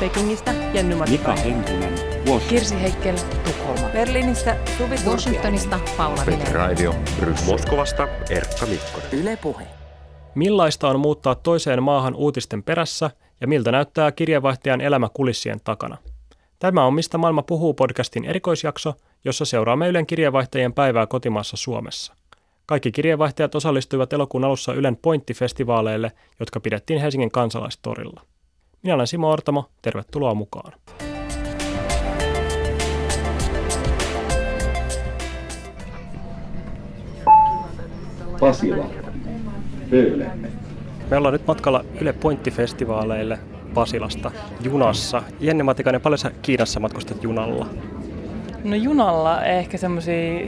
Pekingistä Jenny Matikainen, Mika Hentunen, Kirsi Heikel, Tukholma, Berliinistä Suvi Turtiainen, Washingtonista Paula Vilén, Petri Raivio, Bryssel, Moskovasta Erkka Mikkonen. Yle Puhe. Millaista on muuttaa toiseen maahan uutisten perässä ja miltä näyttää kirjeenvaihtajan elämä kulissien takana? Tämä on Mistä maailma puhuu -podcastin erikoisjakso, jossa seuraamme Ylen kirjeenvaihtajien päivää kotimaassa Suomessa. Kaikki kirjeenvaihtajat osallistuivat elokuun alussa Ylen Pointti-festivaaleille, jotka pidettiin Helsingin Kansalaistorilla. Minä olen Simo Ortamo, tervetuloa mukaan. Pasila, Pöyle. Me ollaan nyt matkalla Yle Pointti-festivaaleille Pasilasta junassa. Jenny Matikainen, paljon sä Kiinassa matkustat junalla? No junalla ehkä semmoisia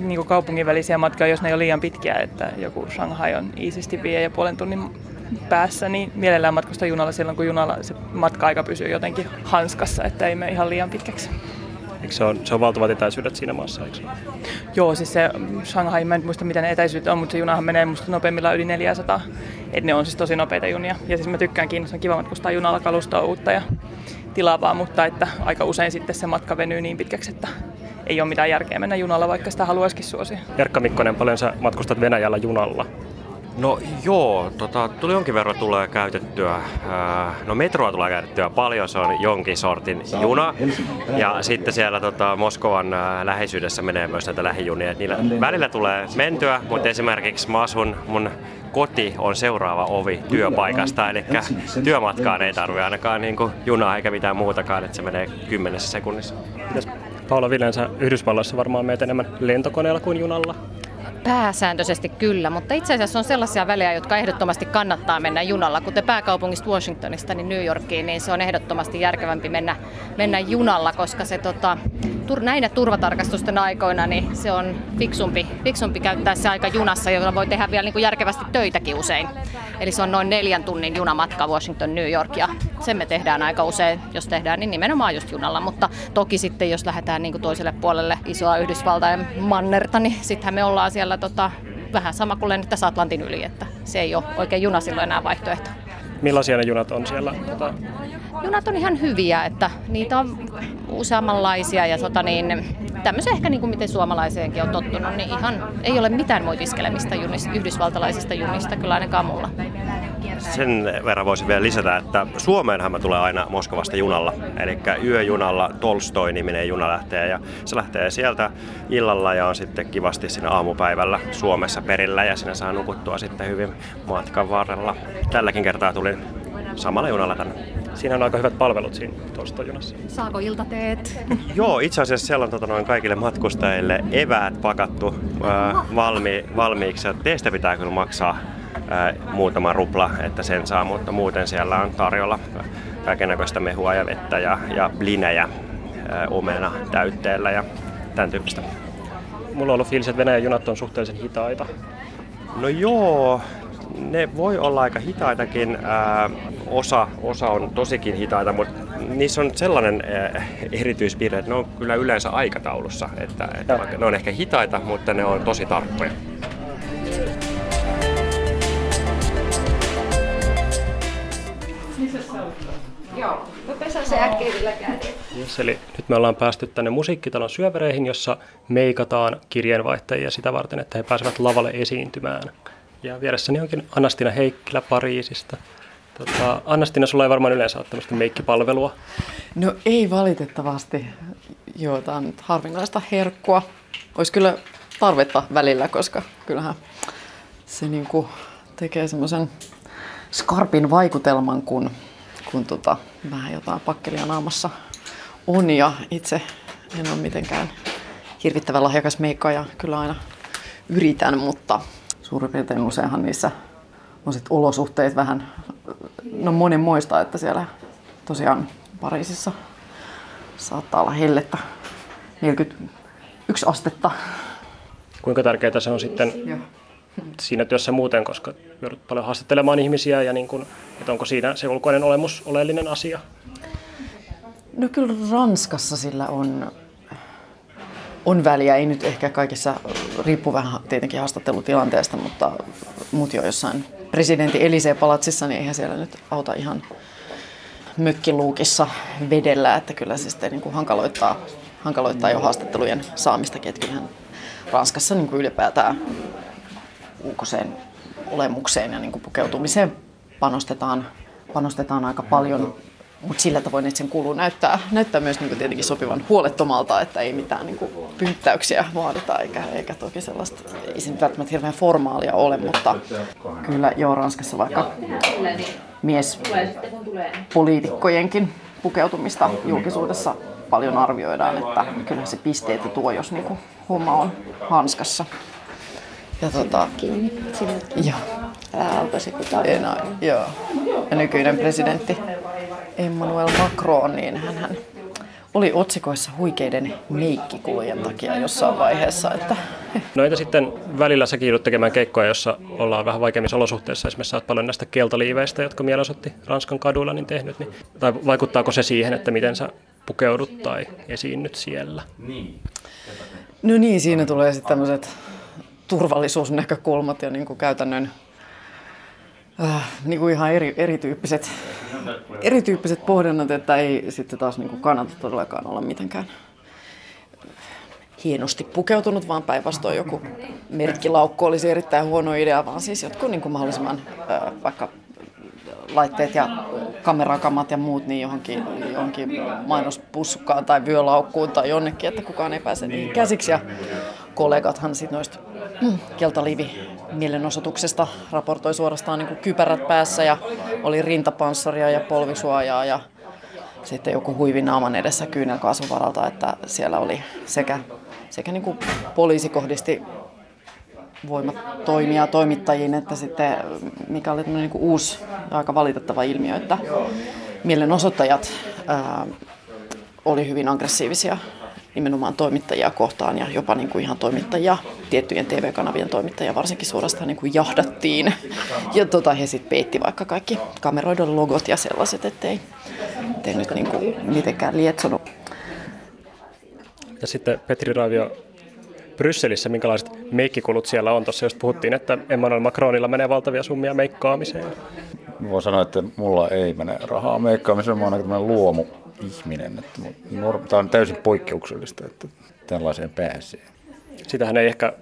niin kaupungin välisiä matkoja, jos ne ei ole liian pitkiä, että joku Shanghai on iisisti 5,5 tunnin päässä, niin mielellään matkustan junalla silloin, kun junalla se matka-aika pysyy jotenkin hanskassa, että ei mene ihan liian pitkäksi. Eikö se on valtavat etäisyydet siinä maassa, eikö? Joo, siis se Shanghai, mä en muista mitä ne etäisyydet on, mutta se junahan menee musta nopeimmillaan yli 400, että ne on siis tosi nopeita junia. Ja siis mä tykkään Kiinassa, on kiva matkustaa junalla, kalustoa uutta ja tilavaa, mutta että aika usein sitten se matka venyy niin pitkäksi, että ei ole mitään järkeä mennä junalla, vaikka sitä haluaisikin suosia. Erkka Mikkonen, paljon sä matkustat Venäjällä junalla? No joo, tuli jonkin verran tulee käytettyä, metroa tulee käytettyä paljon, se on jonkin sortin juna. Ja sitten siellä Moskovan läheisyydessä menee myös näitä lähijunia. Niillä välillä tulee mentyä, mutta esimerkiksi mä asun, mun koti on seuraava ovi työpaikasta, eli työmatkaan ei tarvitse ainakaan niin kuin junaa eikä mitään muutakaan, että se menee 10 sekunnissa. Paula Vilén, sä Yhdysvalloissa varmaan meet enemmän lentokoneella kuin junalla? Pääsääntöisesti kyllä, mutta itse asiassa on sellaisia välejä, jotka ehdottomasti kannattaa mennä junalla. Kuten pääkaupungista Washingtonista niin New Yorkiin, niin se on ehdottomasti järkevämpi mennä junalla, koska se näinä turvatarkastusten aikoina niin se on fiksumpi käyttää se aika junassa, jolla voi tehdä vielä niin kuin järkevästi töitäkin usein. Eli se on noin 4 tunnin junamatka Washington New York, ja sen me tehdään aika usein, jos tehdään, niin nimenomaan just junalla. Mutta toki sitten, jos lähdetään niin kuin toiselle puolelle isoa Yhdysvaltain mannerta, niin sittenhän me ollaan siellä vähän sama kuin lennettä Atlantin yli, että se ei ole oikein juna silloin enää vaihtoehto. Millaisia ne junat on siellä? Junat on ihan hyviä, että niitä on useammanlaisia ja tämmöisiä ehkä niin kuin miten suomalaiseenkin on tottunut, niin ihan ei ole mitään moitiskelemista yhdysvaltalaisista junista kyllä ainakaan mulla. Sen verran voisin vielä lisätä, että Suomeenhan mä tulen aina Moskovasta junalla, eli yöjunalla Tolstoi-niminen juna lähtee, ja se lähtee sieltä illalla ja on sitten kivasti siinä aamupäivällä Suomessa perillä, ja siinä saa nukuttua sitten hyvin matkan varrella. Tälläkin kertaa tulin samalla junalla tänne. Siinä on aika hyvät palvelut siinä Tolstoi-junassa. Saako iltateet? Joo, itse asiassa siellä on kaikille matkustajille eväät pakattu valmiiksi, ja teistä pitää kyllä maksaa muutama rupla, että sen saa, mutta muuten siellä on tarjolla kaikennäköistä mehua ja vettä ja blinejä omena täytteellä ja tämän tyyppistä. Mulla on ollut fiilis, että Venäjän junat on suhteellisen hitaita. No joo, ne voi olla aika hitaitakin. Osa on tosikin hitaita, mutta niissä on sellainen erityispiirre, että ne on kyllä yleensä aikataulussa. Että ne on ehkä hitaita, mutta ne on tosi tarkkoja. Joo, mä pesän se äkkiä kädet. Yes, eli nyt me ollaan päästy tänne musiikkitalon syövereihin, jossa meikataan kirjeenvaihtajia sitä varten, että he pääsevät lavalle esiintymään. Ja vieressäni onkin Annastiina Heikkilä Pariisista. Annastiina, sulla ei varmaan yleensä ole tämmöistä meikkipalvelua. No ei valitettavasti. Joo, tää on nyt harvinaista herkkua. Olisi kyllä tarvetta välillä, koska kyllähän se niinku tekee semmoisen skarpin vaikutelman, kun vähän jotain pakkelia naamassa on, ja itse en ole mitenkään hirvittävän lahjakas meikkaaja, kyllä aina yritän, mutta suurin piirtein useinhan niissä on sit olosuhteet vähän monenmoista, että siellä tosiaan Pariisissa saattaa olla hellettä 41 astetta. Kuinka tärkeää se on sitten siinä työssä muuten, koska joudut paljon haastattelemaan ihmisiä, ja niin kun, että onko siinä se ulkoinen olemus oleellinen asia? No kyllä Ranskassa sillä on väliä, ei nyt ehkä kaikissa, riippuu vähän tietenkin haastattelutilanteesta, mutta jo jossain presidentin Elysée-palatsissa, niin eihän siellä nyt auta ihan mökkiluukissa vedellä, että kyllä se sitten niin kuin hankaloittaa jo haastattelujen saamistakin, että kyllähän Ranskassa niin kuin ylipäätään ulkoiseen olemukseen ja niin kuin pukeutumiseen panostetaan aika paljon, mutta sillä tavoin, että sen kuuluu näyttää myös niin kuin tietenkin sopivan huolettomalta, että ei mitään niin kuin pynttäyksiä vaadita, eikä toki sellaista, ei se välttämättä hirveän formaalia ole, mutta kyllä joo, Ranskassa vaikka miespoliitikkojenkin pukeutumista julkisuudessa paljon arvioidaan, että kyllähän se pisteitä tuo, jos niin kuin homma on hanskassa. Ja kiinni sinne. Joo. Älä alkaisi kutaan. Joo. Ja nykyinen presidentti Emmanuel Macron, niin hän oli otsikoissa huikeiden meikkikulujen takia jossain vaiheessa. Että... No entä sitten välillä säkin joudut tekemään keikkoja, jossa ollaan vähän vaikeammissa olosuhteissa. Esimerkiksi sä oot paljon näistä keltaliiveistä, jotka mielenosoitti Ranskan kaduilla, niin tehnyt. Niin... Tai vaikuttaako se siihen, että miten sä pukeudut tai esiinnyt siellä? No niin, siinä tulee sitten tämmöiset turvallisuusnäkökulmat ja niin kuin käytännön niin kuin ihan erityyppiset pohdinnat, että ei sitten taas niin kuin kannata todellakaan olla mitenkään hienosti pukeutunut, vaan päinvastoin joku merkkilaukku olisi erittäin huono idea, vaan siis jotkut niin kuin mahdollisimman vaikka laitteet ja kamerakamat ja muut niin johonkin mainospuskaan tai vyölaukkuun tai jonnekin, että kukaan ei pääse niihin käsiksi. Ja kollegathan sitten noista keltaliivi-mielenosoituksesta raportoi suorastaan niin kuin kypärät päässä ja oli rintapanssaria ja polvisuojaa ja sitten joku huivi naaman edessä kyynelkaasun varalta, että siellä oli sekä niin kuin poliisi kohdisti voimatoimia toimittajiin, että sitten mikä oli tämmöinen niin kuin uusi ja aika valitettava ilmiö, että mielenosoittajat oli hyvin aggressiivisia nimenomaan toimittajia kohtaan ja jopa niin kuin ihan toimittajia, tiettyjen TV-kanavien toimittajia varsinkin suorastaan niin kuin jahdattiin. Ja he sitten peitti vaikka kaikki kameroiden logot ja sellaiset, ettei nyt niin kuin mitenkään lietsonut. Ja sitten Petri Raivio, Brysselissä minkälaiset meikkikulut siellä on? Tuossa just puhuttiin, että Emmanuel Macronilla menee valtavia summia meikkaamiseen. Voin sanoa, että mulla ei mene rahaa meikkaamiseen, mä oon aika tämmöinen luomu. Ihminen. Tämä on täysin poikkeuksellista, että tällaiseen pääsee. Sitähän ei ehkä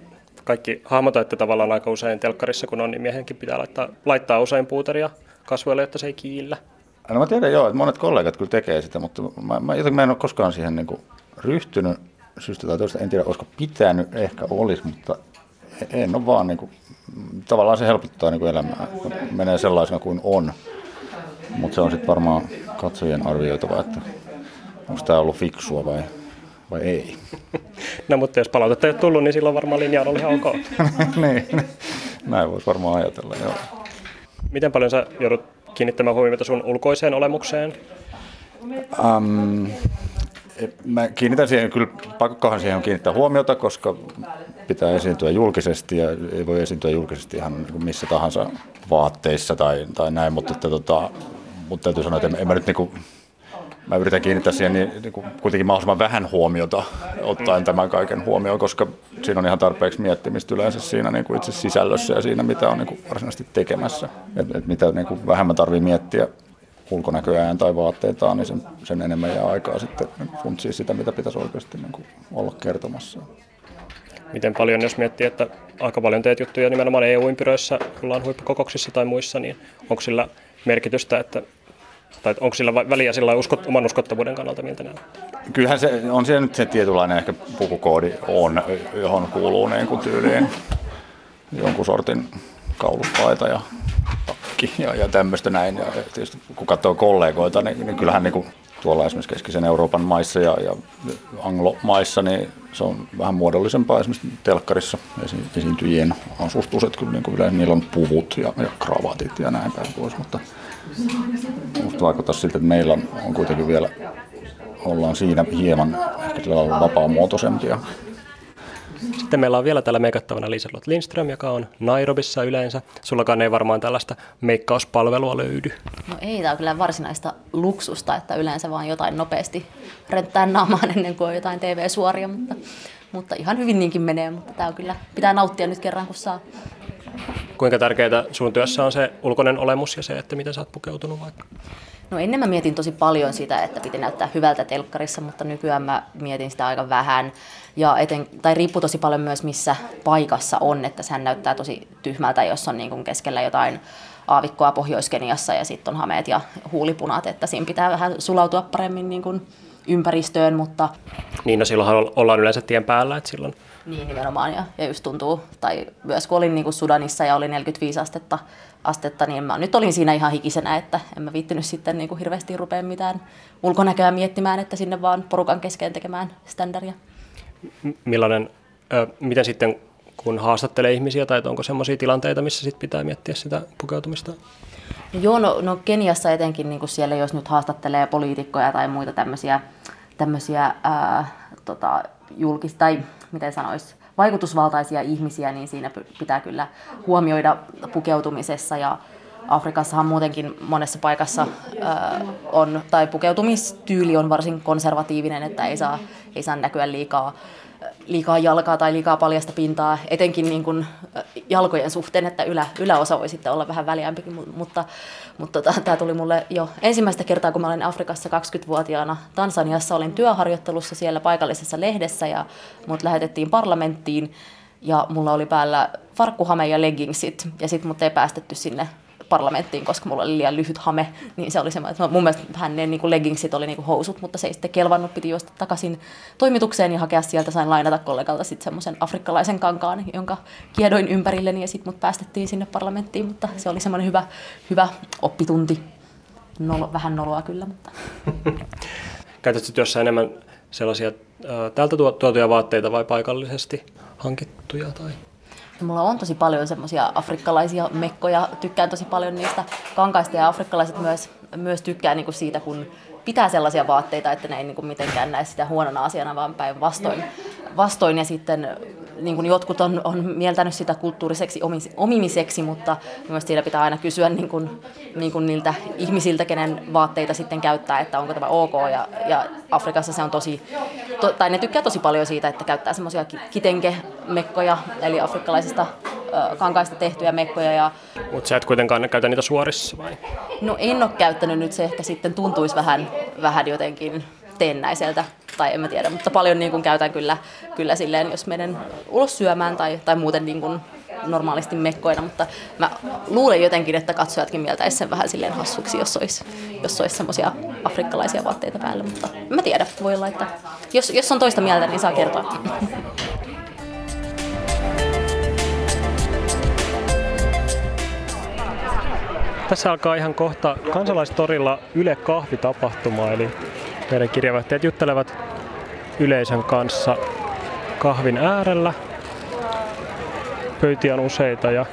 kaikki hahmota, että tavallaan aika usein telkkarissa kun on, niin miehenkin pitää laittaa usein puuteria kasvoille, että se ei kiillä. No mä tiedän joo, että monet kollegat kyllä tekee sitä, mutta mä en ole koskaan siihen niin kuin ryhtynyt syystä tai toista. En tiedä, olisiko pitänyt, ehkä olisi, mutta en ole vaan niin kuin, tavallaan se helpottaa niin kuin elämää. Menee sellaisena kuin on. Mutta se on sitten varmaan katsojien arvioitava, että onko tämä ollut fiksua vai ei. No mutta jos palautetta ei ole tullut, niin silloin varmaan linja on ollut ihan ok. Niin, näin voisi varmaan ajatella, joo. Miten paljon sä joudut kiinnittämään huomiota sun ulkoiseen olemukseen? Mä kiinnitän siihen, kyllä pakkohan siihen kiinnittää huomiota, koska pitää esiintyä julkisesti ja ei voi esiintyä julkisesti ihan missä tahansa vaatteissa tai näin, mutta täytyy sanoa, että en mä nyt niinku, mä yritän kiinnittää siihen niin kuitenkin mahdollisimman vähän huomiota ottaen tämän kaiken huomioon, koska siinä on ihan tarpeeksi miettimistä yleensä siinä niin kuin itse sisällössä ja siinä mitä on niin kuin varsinaisesti tekemässä, että mitä niin kuin vähemmän tarvitsee miettiä ulkonäköään tai vaatteitaan, niin sen enemmän jää aikaa sitten funtsii sitä, mitä pitäisi oikeasti niin kuin olla kertomassa. Miten paljon, jos miettii, että aika paljon teet juttuja nimenomaan EU-ympyröissä, ollaan huippukokouksissa tai muissa, niin onko sillä merkitystä, tai onko sillä väliä sillä oman uskottavuuden kannalta, miltä näyttää? Kyllähän se on siellä nyt se tietynlainen ehkä pukukoodi on, johon kuuluu niin kuin tyyliin jonkun sortin kauluspaita ja takki ja tämmöistä näin. Ja tietysti kun katsoo kollegoita, niin kyllähän niin kuin tuolla esimerkiksi keskisen Euroopan maissa ja anglomaissa, niin se on vähän muodollisempaa esimerkiksi telkkarissa. Esiintyjien asustuset, kyllä niin kuin yleensä niillä on puvut ja kravatit ja näin päin pois, mutta musta vaikuttaa siltä, että meillä on kuitenkin vielä, ollaan siinä hieman ehkä sillä lailla vapaamuotoisempia. Sitten meillä on vielä täällä meikattavana Liselott Lindström, joka on Nairobissa yleensä. Sullakaan ei varmaan tällaista meikkauspalvelua löydy. No ei, tämä on kyllä varsinaista luksusta, että yleensä vaan jotain nopeasti renttää naamaan ennen kuin on jotain TV-suoria, mutta ihan hyvin niinkin menee. Mutta tämä on kyllä, pitää nauttia nyt kerran, kun saa. Kuinka tärkeää sun työssä on se ulkoinen olemus ja se, että miten sä oot pukeutunut vaikka? No ennen mä mietin tosi paljon sitä, että piti näyttää hyvältä telkkarissa, mutta nykyään mä mietin sitä aika vähän. Ja tai riippuu tosi paljon myös, missä paikassa on, että sehän näyttää tosi tyhmältä, jos on niin kuin keskellä jotain aavikkoa Pohjois-Keniassa ja sitten on hameet ja huulipunat, että siinä pitää vähän sulautua paremmin niin kuin ympäristöön, mutta... Niin, no silloinhan ollaan yleensä tien päällä, että silloin... Niin, nimenomaan, ja just tuntuu, tai myös kun olin niin kuin Sudanissa ja oli 45 astetta, niin mä nyt olin siinä ihan hikisenä, että en mä viittinyt sitten niin kuin hirveästi rupea mitään ulkonäköä miettimään, että sinne vaan porukan keskeen tekemään standardia. Miten sitten, kun haastattelee ihmisiä, tai onko semmoisia tilanteita, missä sit pitää miettiä sitä pukeutumista? Joo, no Keniassa etenkin niin kuin siellä, jos nyt haastattelee poliitikkoja tai muita tämmöisiä vaikutusvaltaisia ihmisiä, niin siinä pitää kyllä huomioida pukeutumisessa. Ja Afrikassahan muutenkin monessa paikassa pukeutumistyyli on varsin konservatiivinen, että ei saa näkyä liikaa jalkaa tai liikaa paljasta pintaa, etenkin niin kuin jalkojen suhteen, että yläosa voi sitten olla vähän väliämpikin, mutta tämä tuli mulle jo ensimmäistä kertaa, kun mä olin Afrikassa 20-vuotiaana. Tansaniassa olin työharjoittelussa siellä paikallisessa lehdessä ja mut lähetettiin parlamenttiin ja mulla oli päällä farkkuhame ja leggingsit ja sitten mut ei päästetty sinne parlamenttiin, koska mulla oli liian lyhyt hame, niin se oli semmoinen, että mun mielestä hänen niin kuin leggingsit oli niin kuin housut, mutta se ei sitten kelvannut, piti juosta takaisin toimitukseen ja hakea sieltä, sain lainata kollegalta sitten semmoisen afrikkalaisen kankaan, jonka kiedoin ympärilleni ja sitten mut päästettiin sinne parlamenttiin, mutta se oli semmoinen hyvä oppitunti, vähän noloa kyllä, mutta... Käytätkö työssä enemmän sellaisia täältä tuotuja vaatteita vai paikallisesti hankittuja tai... Mulla on tosi paljon semmoisia afrikkalaisia mekkoja, tykkään tosi paljon niistä kankaista ja afrikkalaiset myös tykkää niinku siitä, kun pitää sellaisia vaatteita, että ne ei niinku mitenkään näe sitä huonona asiana, vaan päinvastoin. Ja sitten niinku jotkut on mieltänyt sitä kulttuuriseksi omimiseksi, mutta myös siinä pitää aina kysyä niinku niiltä ihmisiltä, kenen vaatteita sitten käyttää, että onko tämä ok. Ja Afrikassa se on tai ne tykkää tosi paljon siitä, että käyttää semmoisia kitenkemekkoja, eli afrikkalaisista kankaista tehtyjä mekkoja. Mutta sä et kuitenkaan käytä niitä suorissa vai? No en ole käyttänyt, nyt se ehkä sitten tuntuisi vähän jotenkin teennäiseltä, tai en mä tiedä, mutta paljon niin kun käytän kyllä silleen, jos menen ulos syömään tai muuten niin kun normaalisti mekkoina, mutta mä luulen jotenkin, että katsojatkin mieltäisi sen vähän silleen hassuksi, jos olisi semmoisia afrikkalaisia vaatteita päällä, mutta en mä tiedä, voi olla, että jos on toista mieltä, niin saa kertoa. Tässä alkaa ihan kohta Kansalaistorilla Yle Kahvi-tapahtuma, eli meidän kirjeenvaihtajat juttelevat yleisön kanssa kahvin äärellä. Pöytiä on useita ja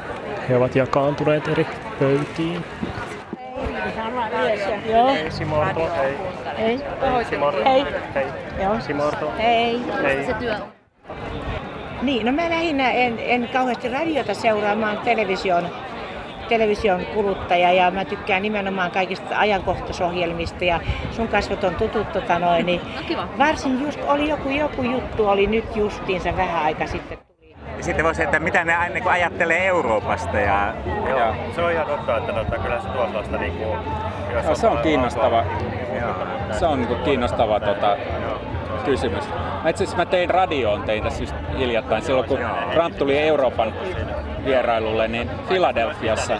he ovat jakaantuneet eri pöytiin. Hei Simo Ortamo, hei. Hei. Hei. Hei. Simo Ortamo, hei. Hei. Niin, no mä lähinnä en kauheasti radiota seuraamaan television kuluttaja ja mä tykkään nimenomaan kaikista ajankohtaisohjelmista ja sun kasvot on tutut niin varsin just oli joku juttu oli nyt justiinsa vähän aika sitten. Sitten voisi, että mitä ne aina kun ajattelee Euroopasta ja... Joo. Se on ihan totta, että kyllä se tuollaista niinku... No, se on kiinnostava. Se on niinku kiinnostava kysymys. Mä tein radioon tässä just hiljattain silloin kun Trump tuli Euroopan vierailulle, niin Filadelfiassa.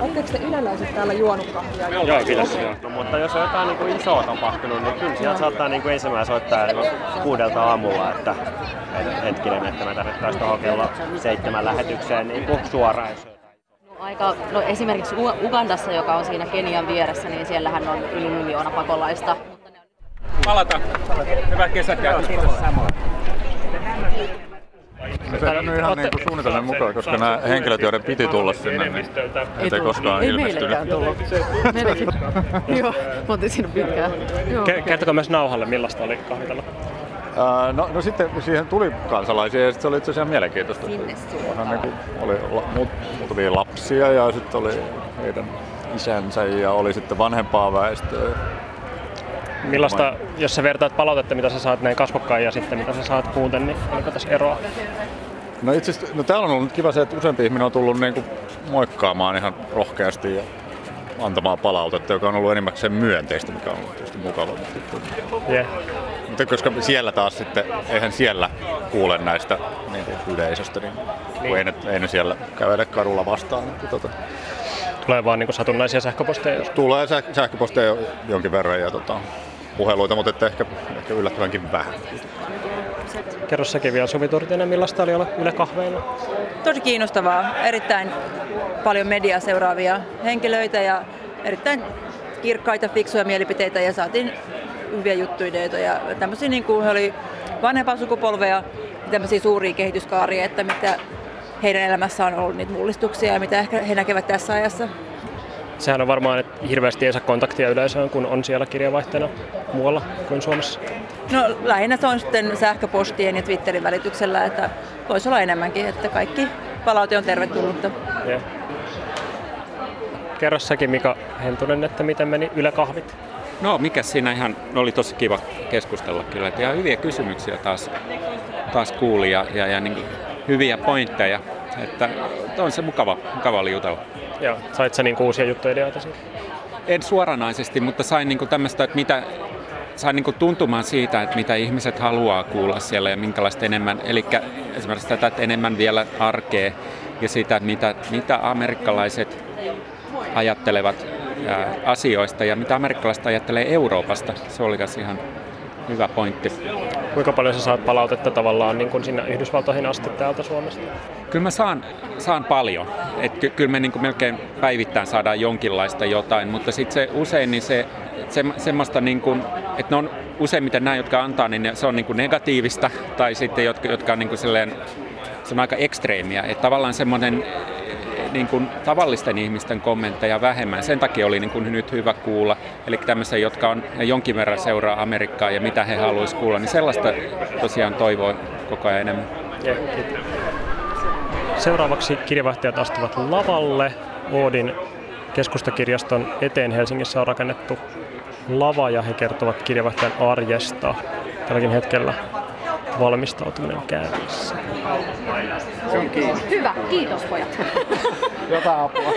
Oletteko te yleläiset täällä juonut kahvia? Joo, kiitos. No, mutta jos on jotain niin kuin isoa tapahtunut, niin kyllä sieltä saattaa niin kuin ensimmäinen soittaa 6 aamulla, että hetkinen, että mä tarvittaisiin tuohon kello 7 lähetykseen niin kuin suoraan. No, esimerkiksi Ugandassa, joka on siinä Kenian vieressä, niin siellähän on yli 1 miljoona pakolaista. Palata! Hyvää kesät ja kiitos samoin. Se on nyt ihan niinku suunnitelman mukaan, koska nämä henkilöt, joiden piti tulla sinne, niin ettei koskaan ilmestynyt. Ei meillekään tullut. Meillekin. Joo, mä oltiin siinä pitkään. Kertokaa myös nauhalle, millaista oli kahvitella? No sitten siihen tuli kansalaisia ja sitten se oli itse asiassa mielenkiintoista. Oli lapsia ja sitten oli heidän isänsä ja oli sitten vanhempaa väestöä. Millaista, jos sä vertaat palautetta, mitä sä saat näin kasvokkain ja sitten mitä sä saat muuten, niin onko tässä eroa? No itse asiassa, täällä on ollut kiva se, että useampi ihminen on tullut niin kuin moikkaamaan ihan rohkeasti ja antamaan palautetta, joka on ollut enimmäkseen myönteistä, mikä on ollut tietysti mukavaa. Yeah. Mutta koska siellä taas sitten, eihän siellä kuule näistä niin kuin yleisöstä, niin. Ei ne siellä kävele kadulla vastaan. Niin, tulee vaan niin kuin satunnaisia sähköposteja? Tulee sähköposteja jonkin verran ja puheluita, mutta ehkä yllättävänkin vähän. Kerro säkin vielä, Suvi Turtiainen, millaista oli olla Yle Kahveilla? Tosi kiinnostavaa. Erittäin paljon mediaa seuraavia henkilöitä ja erittäin kirkkaita, fiksuja mielipiteitä ja saatiin hyviä juttuideoita. Tämmöisiä niin kuin he oli vanhempaa sukupolvea, tämmöisiä suuria kehityskaaria, että mitä heidän elämässään on ollut niitä mullistuksia ja mitä ehkä he näkevät tässä ajassa. Sehän on varmaan, että hirveästi ei saa kontaktia yleisöön, kun on siellä kirjeenvaihtena muualla kuin Suomessa. No lähinnä se on sitten sähköpostien ja Twitterin välityksellä, että voisi olla enemmänkin, että kaikki palaute on tervetullutta. Yeah. Kerro säkin, Mika Hentunen, että miten meni Yle Kahvit? No mikä siinä ihan, oli tosi kiva keskustella kyllä, että ihan hyviä kysymyksiä taas kuuli ja niin hyviä pointteja, että on se mukava oli jutella. Joo, sait sä niinku uusia juttuideoita siitä? En suoranaisesti, mutta sain niinku tämmöistä, että mitä sain niinku tuntumaan siitä, että mitä ihmiset haluaa kuulla siellä ja minkälaista enemmän, eli esimerkiksi tätä, että enemmän vielä arkea ja sitä, että mitä amerikkalaiset ajattelevat asioista ja mitä amerikkalaiset ajattelee Euroopasta. Se oli ihan hyvä pointti. Kuinka paljon sä saat palautetta tavallaan niin kuin sinne Yhdysvaltoihin asti täältä Suomesta? Kyllä mä saan paljon. Kyllä me niin kuin melkein päivittäin saadaan jonkinlaista jotain, mutta sitten se usein niin se semmoista, niin kuin, että ne on useimmiten nämä, jotka antaa, niin se on niin kuin negatiivista tai sitten jotka on niin kuin silleen, se on aika ekstreemiä. Että tavallaan semmoinen niin kuin tavallisten ihmisten kommentteja vähemmän. Sen takia oli niin kuin nyt hyvä kuulla. Eli tämmöisiä, jotka on jonkin verran seuraa Amerikkaa ja mitä he haluaisivat kuulla, niin sellaista tosiaan toivoo koko ajan enemmän. Seuraavaksi kirjeenvaihtajat astuvat lavalle. Oodin keskustakirjaston eteen Helsingissä on rakennettu lava ja he kertovat kirjeenvaihtajan arjesta tälläkin hetkellä. Valmistautuminen käynnissä. Se on kiinni. Hyvä, kiitos pojat. Jotain apua.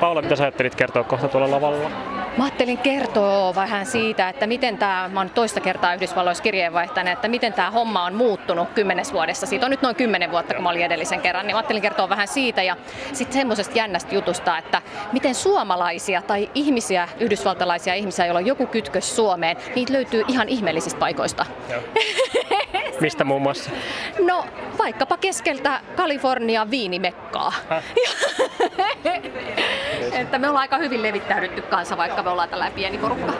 Paula, mitä sä ajattelit kertoa kohta tuolla lavalla? Mä ajattelin kertoa vähän siitä, että miten tämä, mä oon toista kertaa Yhdysvalloissa kirjeenvaihtajana, että miten tämä homma on muuttunut 10 vuodessa. Siitä on nyt noin 10 vuotta, kun mä olin edellisen kerran, niin mä ajattelin kertoa vähän siitä ja sitten semmoisesta jännästä jutusta, että miten suomalaisia tai ihmisiä, yhdysvaltalaisia ihmisiä, joilla on joku kytkös Suomeen, niitä löytyy ihan ihmeellisistä paikoista. Mistä muun muassa? No vaikkapa keskeltä Kalifornian viinimekkaa. Että me ollaan aika hyvin levittäydytty kanssa, vaikka me ollaan tällainen pieni porukka.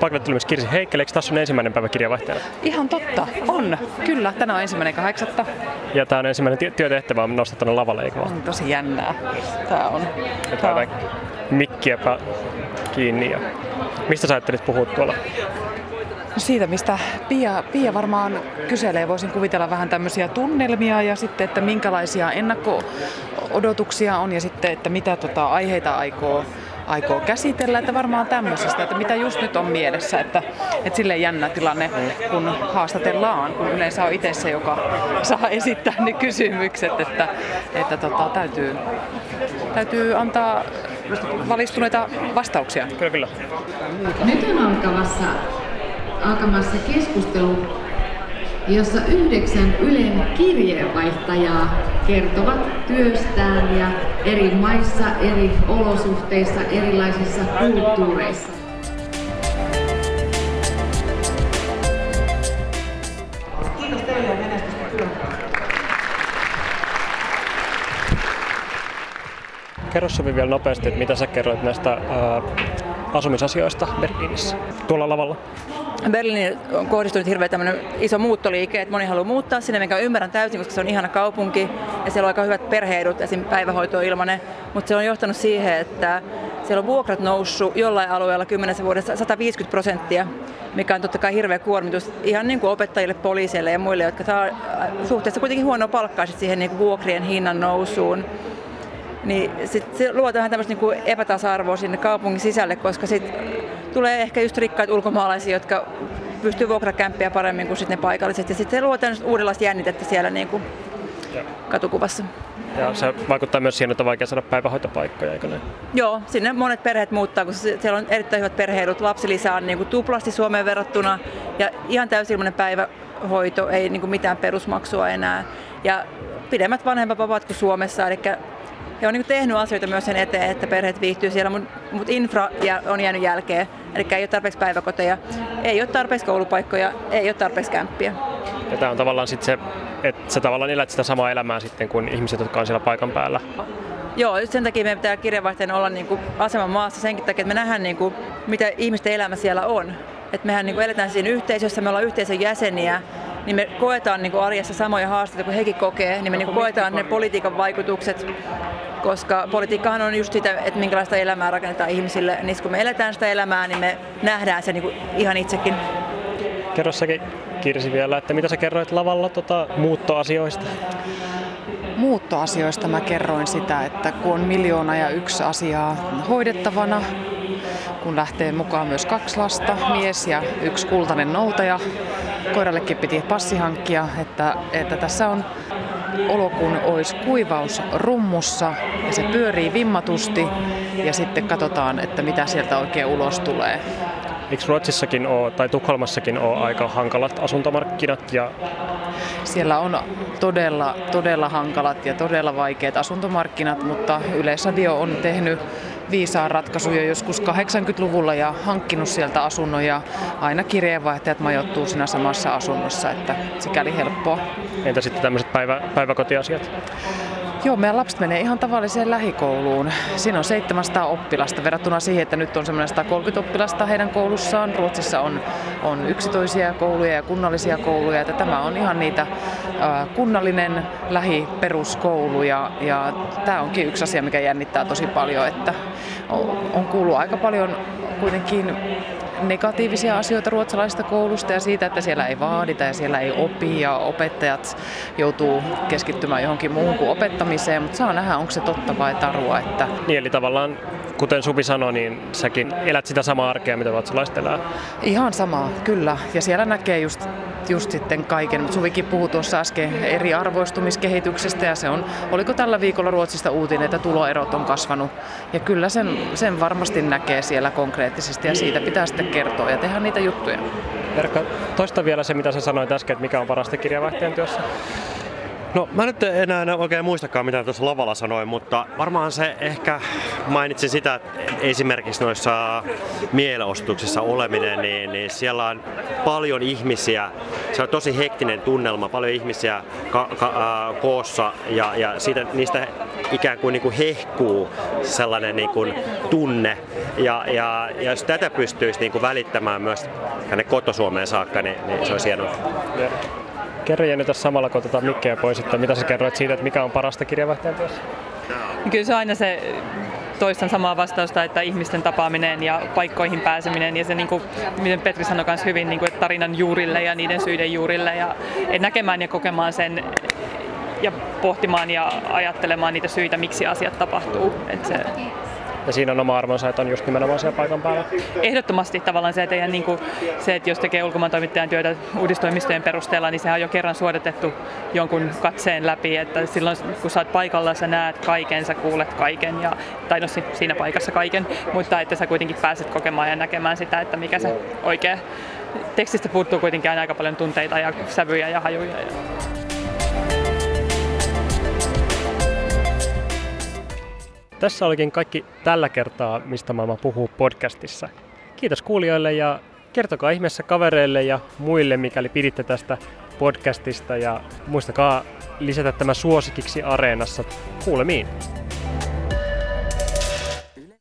Paikalle tuli myös Kirsi Heikel, eikö tässä on ensimmäinen päivä kirjeenvaihtajana? Ihan totta, on. Kyllä, tänään on 1.8. Ja tämä on ensimmäinen työtehtävä, on nostaa tuonne lavalle, eikö vaan? On tosi jännää. Tämä on. Tää on. Mikkiä kiinni. Ja mistä sä ajattelit puhua tuolla? Siitä, mistä Pia varmaan kyselee, voisin kuvitella vähän tämmöisiä tunnelmia ja sitten, että minkälaisia ennakko-odotuksia on ja sitten, että mitä aiheita aikoo käsitellä, että varmaan tämmöisestä, että mitä just nyt on mielessä, että silleen jännä tilanne, kun haastatellaan, kun yleensä on itse se, joka saa esittää ne kysymykset, että täytyy antaa valistuneita vastauksia. Kyllä. Nyt on alkamassa keskustelu, jossa 9 Ylen kirjeenvaihtajaa kertovat työstään ja eri maissa, eri olosuhteissa, erilaisissa kulttuureissa. Kiitos teille ja menestystä työhön. Kerro Suvi vielä nopeasti, että mitä sä kerroit näistä asumisasioista Berliinissä tuolla lavalla. Berliiniin on kohdistunut hirveän tämmöinen iso muuttoliike, että moni haluaa muuttaa sinne, minkä ymmärrän täysin, koska se on ihana kaupunki ja siellä on aika hyvät perheedut, esimerkiksi päivähoito on ilmainen, mutta se on johtanut siihen, että siellä on vuokrat noussut jollain alueella 10 vuodessa 150%, mikä on totta kai hirveä kuormitus ihan niin kuin opettajille, poliiseille ja muille, jotka saa suhteessa kuitenkin huonoa palkkaa siihen niin kuin vuokrien hinnan nousuun. Niin sit se luo tähän tämmöistä niinku epätasa-arvoa sinne kaupungin sisälle, koska sit tulee ehkä just rikkaat ulkomaalaisia, jotka pystyy vuokrakämppiä paremmin kuin sit ne paikalliset. Ja sitten se luo tämmöistä uudenlaista jännitettä siellä niinku katukuvassa. Ja se vaikuttaa myös siihen, että on vaikea saada päivähoitopaikkoja, eikö näin? Joo, sinne monet perheet muuttaa, kun siellä on erittäin hyvät perheedut. Lapsilisä on niin kuin tuplasti Suomeen verrattuna ja ihan täysilmainen päivähoito, ei niin kuin mitään perusmaksua enää. Ja pidemmät vanhemmat vapaat kuin Suomessa, eli he on niin kuin tehnyt asioita myös sen eteen, että perheet viihtyy siellä, mutta infra on jäänyt jälkeen. Eli ei ole tarpeeksi päiväkoteja, ei ole tarpeeksi koulupaikkoja, ei ole tarpeeksi kämppiä. Ja tämä on tavallaan sitten se, että sä tavallaan elät sitä samaa elämää sitten kuin ihmiset, jotka on siellä paikan päällä. Joo, sen takia meidän pitää kirjeenvaihtajana olla niinku aseman maassa senkin takia, että me nähdään niinku, mitä ihmisten elämä siellä on. Että mehän niinku eletään siinä yhteisössä, me ollaan yhteisön jäseniä, niin me koetaan niinku arjessa samoja haasteita kuin hekin kokee, niin me niinku koetaan ne politiikan vaikutukset. Koska politiikkahan on just sitä, että minkälaista elämää rakennetaan ihmisille, niin kun me eletään sitä elämää, niin me nähdään se niinku ihan itsekin. Kerro säkin, Kirsi, vielä, että mitä sä kerroit lavalla muuttoasioista? Muuttoasioista mä kerroin sitä, että kun on 1,001 asiaa hoidettavana, kun lähtee mukaan myös 2 lasta, mies ja 1 kultainen noutaja, koirallekin piti passi hankkia, että tässä on olo kun olisi kuivaus rummussa ja se pyörii vimmatusti ja sitten katsotaan, että mitä sieltä oikein ulos tulee. Eikö Ruotsissakin tai Tukholmassakin ole aika hankalat asuntomarkkinat? Ja... Siellä on todella, todella hankalat ja todella vaikeat asuntomarkkinat, mutta Yleisradio on tehnyt viisaan ratkaisuja joskus 80-luvulla ja hankkinut sieltä asunnon ja aina kirjeenvaihtajat majoittuu siinä samassa asunnossa, että sikäli helppoa. Entä sitten tämmöiset päiväkotiasiat? Joo, meidän lapset menee ihan tavalliseen lähikouluun. Siinä on 700 oppilasta verrattuna siihen, että nyt on semmoinen 130 oppilasta heidän koulussaan. Ruotsissa on yksityisiä kouluja ja kunnallisia kouluja. Että tämä on ihan niitä kunnallinen lähiperuskoulu ja tämä onkin yksi asia, mikä jännittää tosi paljon. Että on kuullut aika paljon kuitenkin negatiivisia asioita ruotsalaisesta koulusta ja siitä, että siellä ei vaadita ja siellä ei opi ja opettajat joutuu keskittymään johonkin muuhun kuin opettamiseen, mutta saa nähdä, onko se totta vai tarua. Että... Niin, eli tavallaan, kuten Suvi sanoi, niin säkin elät sitä samaa arkea, mitä ruotsalaiset elää. Ihan samaa, kyllä. Ja siellä näkee just sitten kaiken. Mut Suvikin puhui tuossa äsken eri arvoistumiskehityksestä ja se on, oliko tällä viikolla Ruotsista uutinen, että tuloerot on kasvanut. Ja kyllä sen varmasti näkee siellä konkreettisesti ja siitä pitää sitten kertoa ja tehdä niitä juttuja. Erkka, toista vielä se, mitä sä sanoit äsken, että mikä on parasta kirjeenvaihtajan työssä? No mä nyt enää oikein muistakaan, mitä tuossa lavalla sanoin, mutta varmaan se ehkä mainitsin sitä, että esimerkiksi noissa mielenostuksissa oleminen, niin siellä on paljon ihmisiä, se on tosi hektinen tunnelma, paljon ihmisiä koossa ja siitä, niistä ikään kuin hehkuu sellainen tunne ja jos tätä pystyisi välittämään myös tänne koto-Suomeen saakka, niin se olisi hienoa. Kerro Jenny tässä samalla, kun otetaan mikkejä pois, että mitä sä kerroit siitä, että mikä on parasta kirjeenvaihtajan työssä? Kyllä se aina toistan samaa vastausta, että ihmisten tapaaminen ja paikkoihin pääseminen ja se, niin kuin, miten Petri sanoi myös hyvin, niin kuin, että tarinan juurille ja niiden syiden juurille ja näkemään ja kokemaan sen ja pohtimaan ja ajattelemaan niitä syitä, miksi asiat tapahtuu. Ja siinä on oma arvonsa, että on just nimenomaan siellä paikan päällä? Ehdottomasti tavallaan se, että, jos tekee ulkomaantoimittajan työtä uutistoimistojen perusteella, niin sehän on jo kerran suodatettu jonkun katseen läpi, että silloin kun sä oot paikalla, sä näet kaiken, sä kuulet kaiken, siinä paikassa kaiken, mutta että sä kuitenkin pääset kokemaan ja näkemään sitä, että mikä se oikea... Tekstistä puuttuu kuitenkin aina aika paljon tunteita ja sävyjä ja hajuja. Tässä olikin kaikki tällä kertaa Mistä maailma puhuu -podcastissa. Kiitos kuulijoille ja kertokaa ihmeessä kavereille ja muille, mikäli piditte tästä podcastista. Ja muistakaa lisätä tämä suosikiksi Areenassa. Kuulemiin!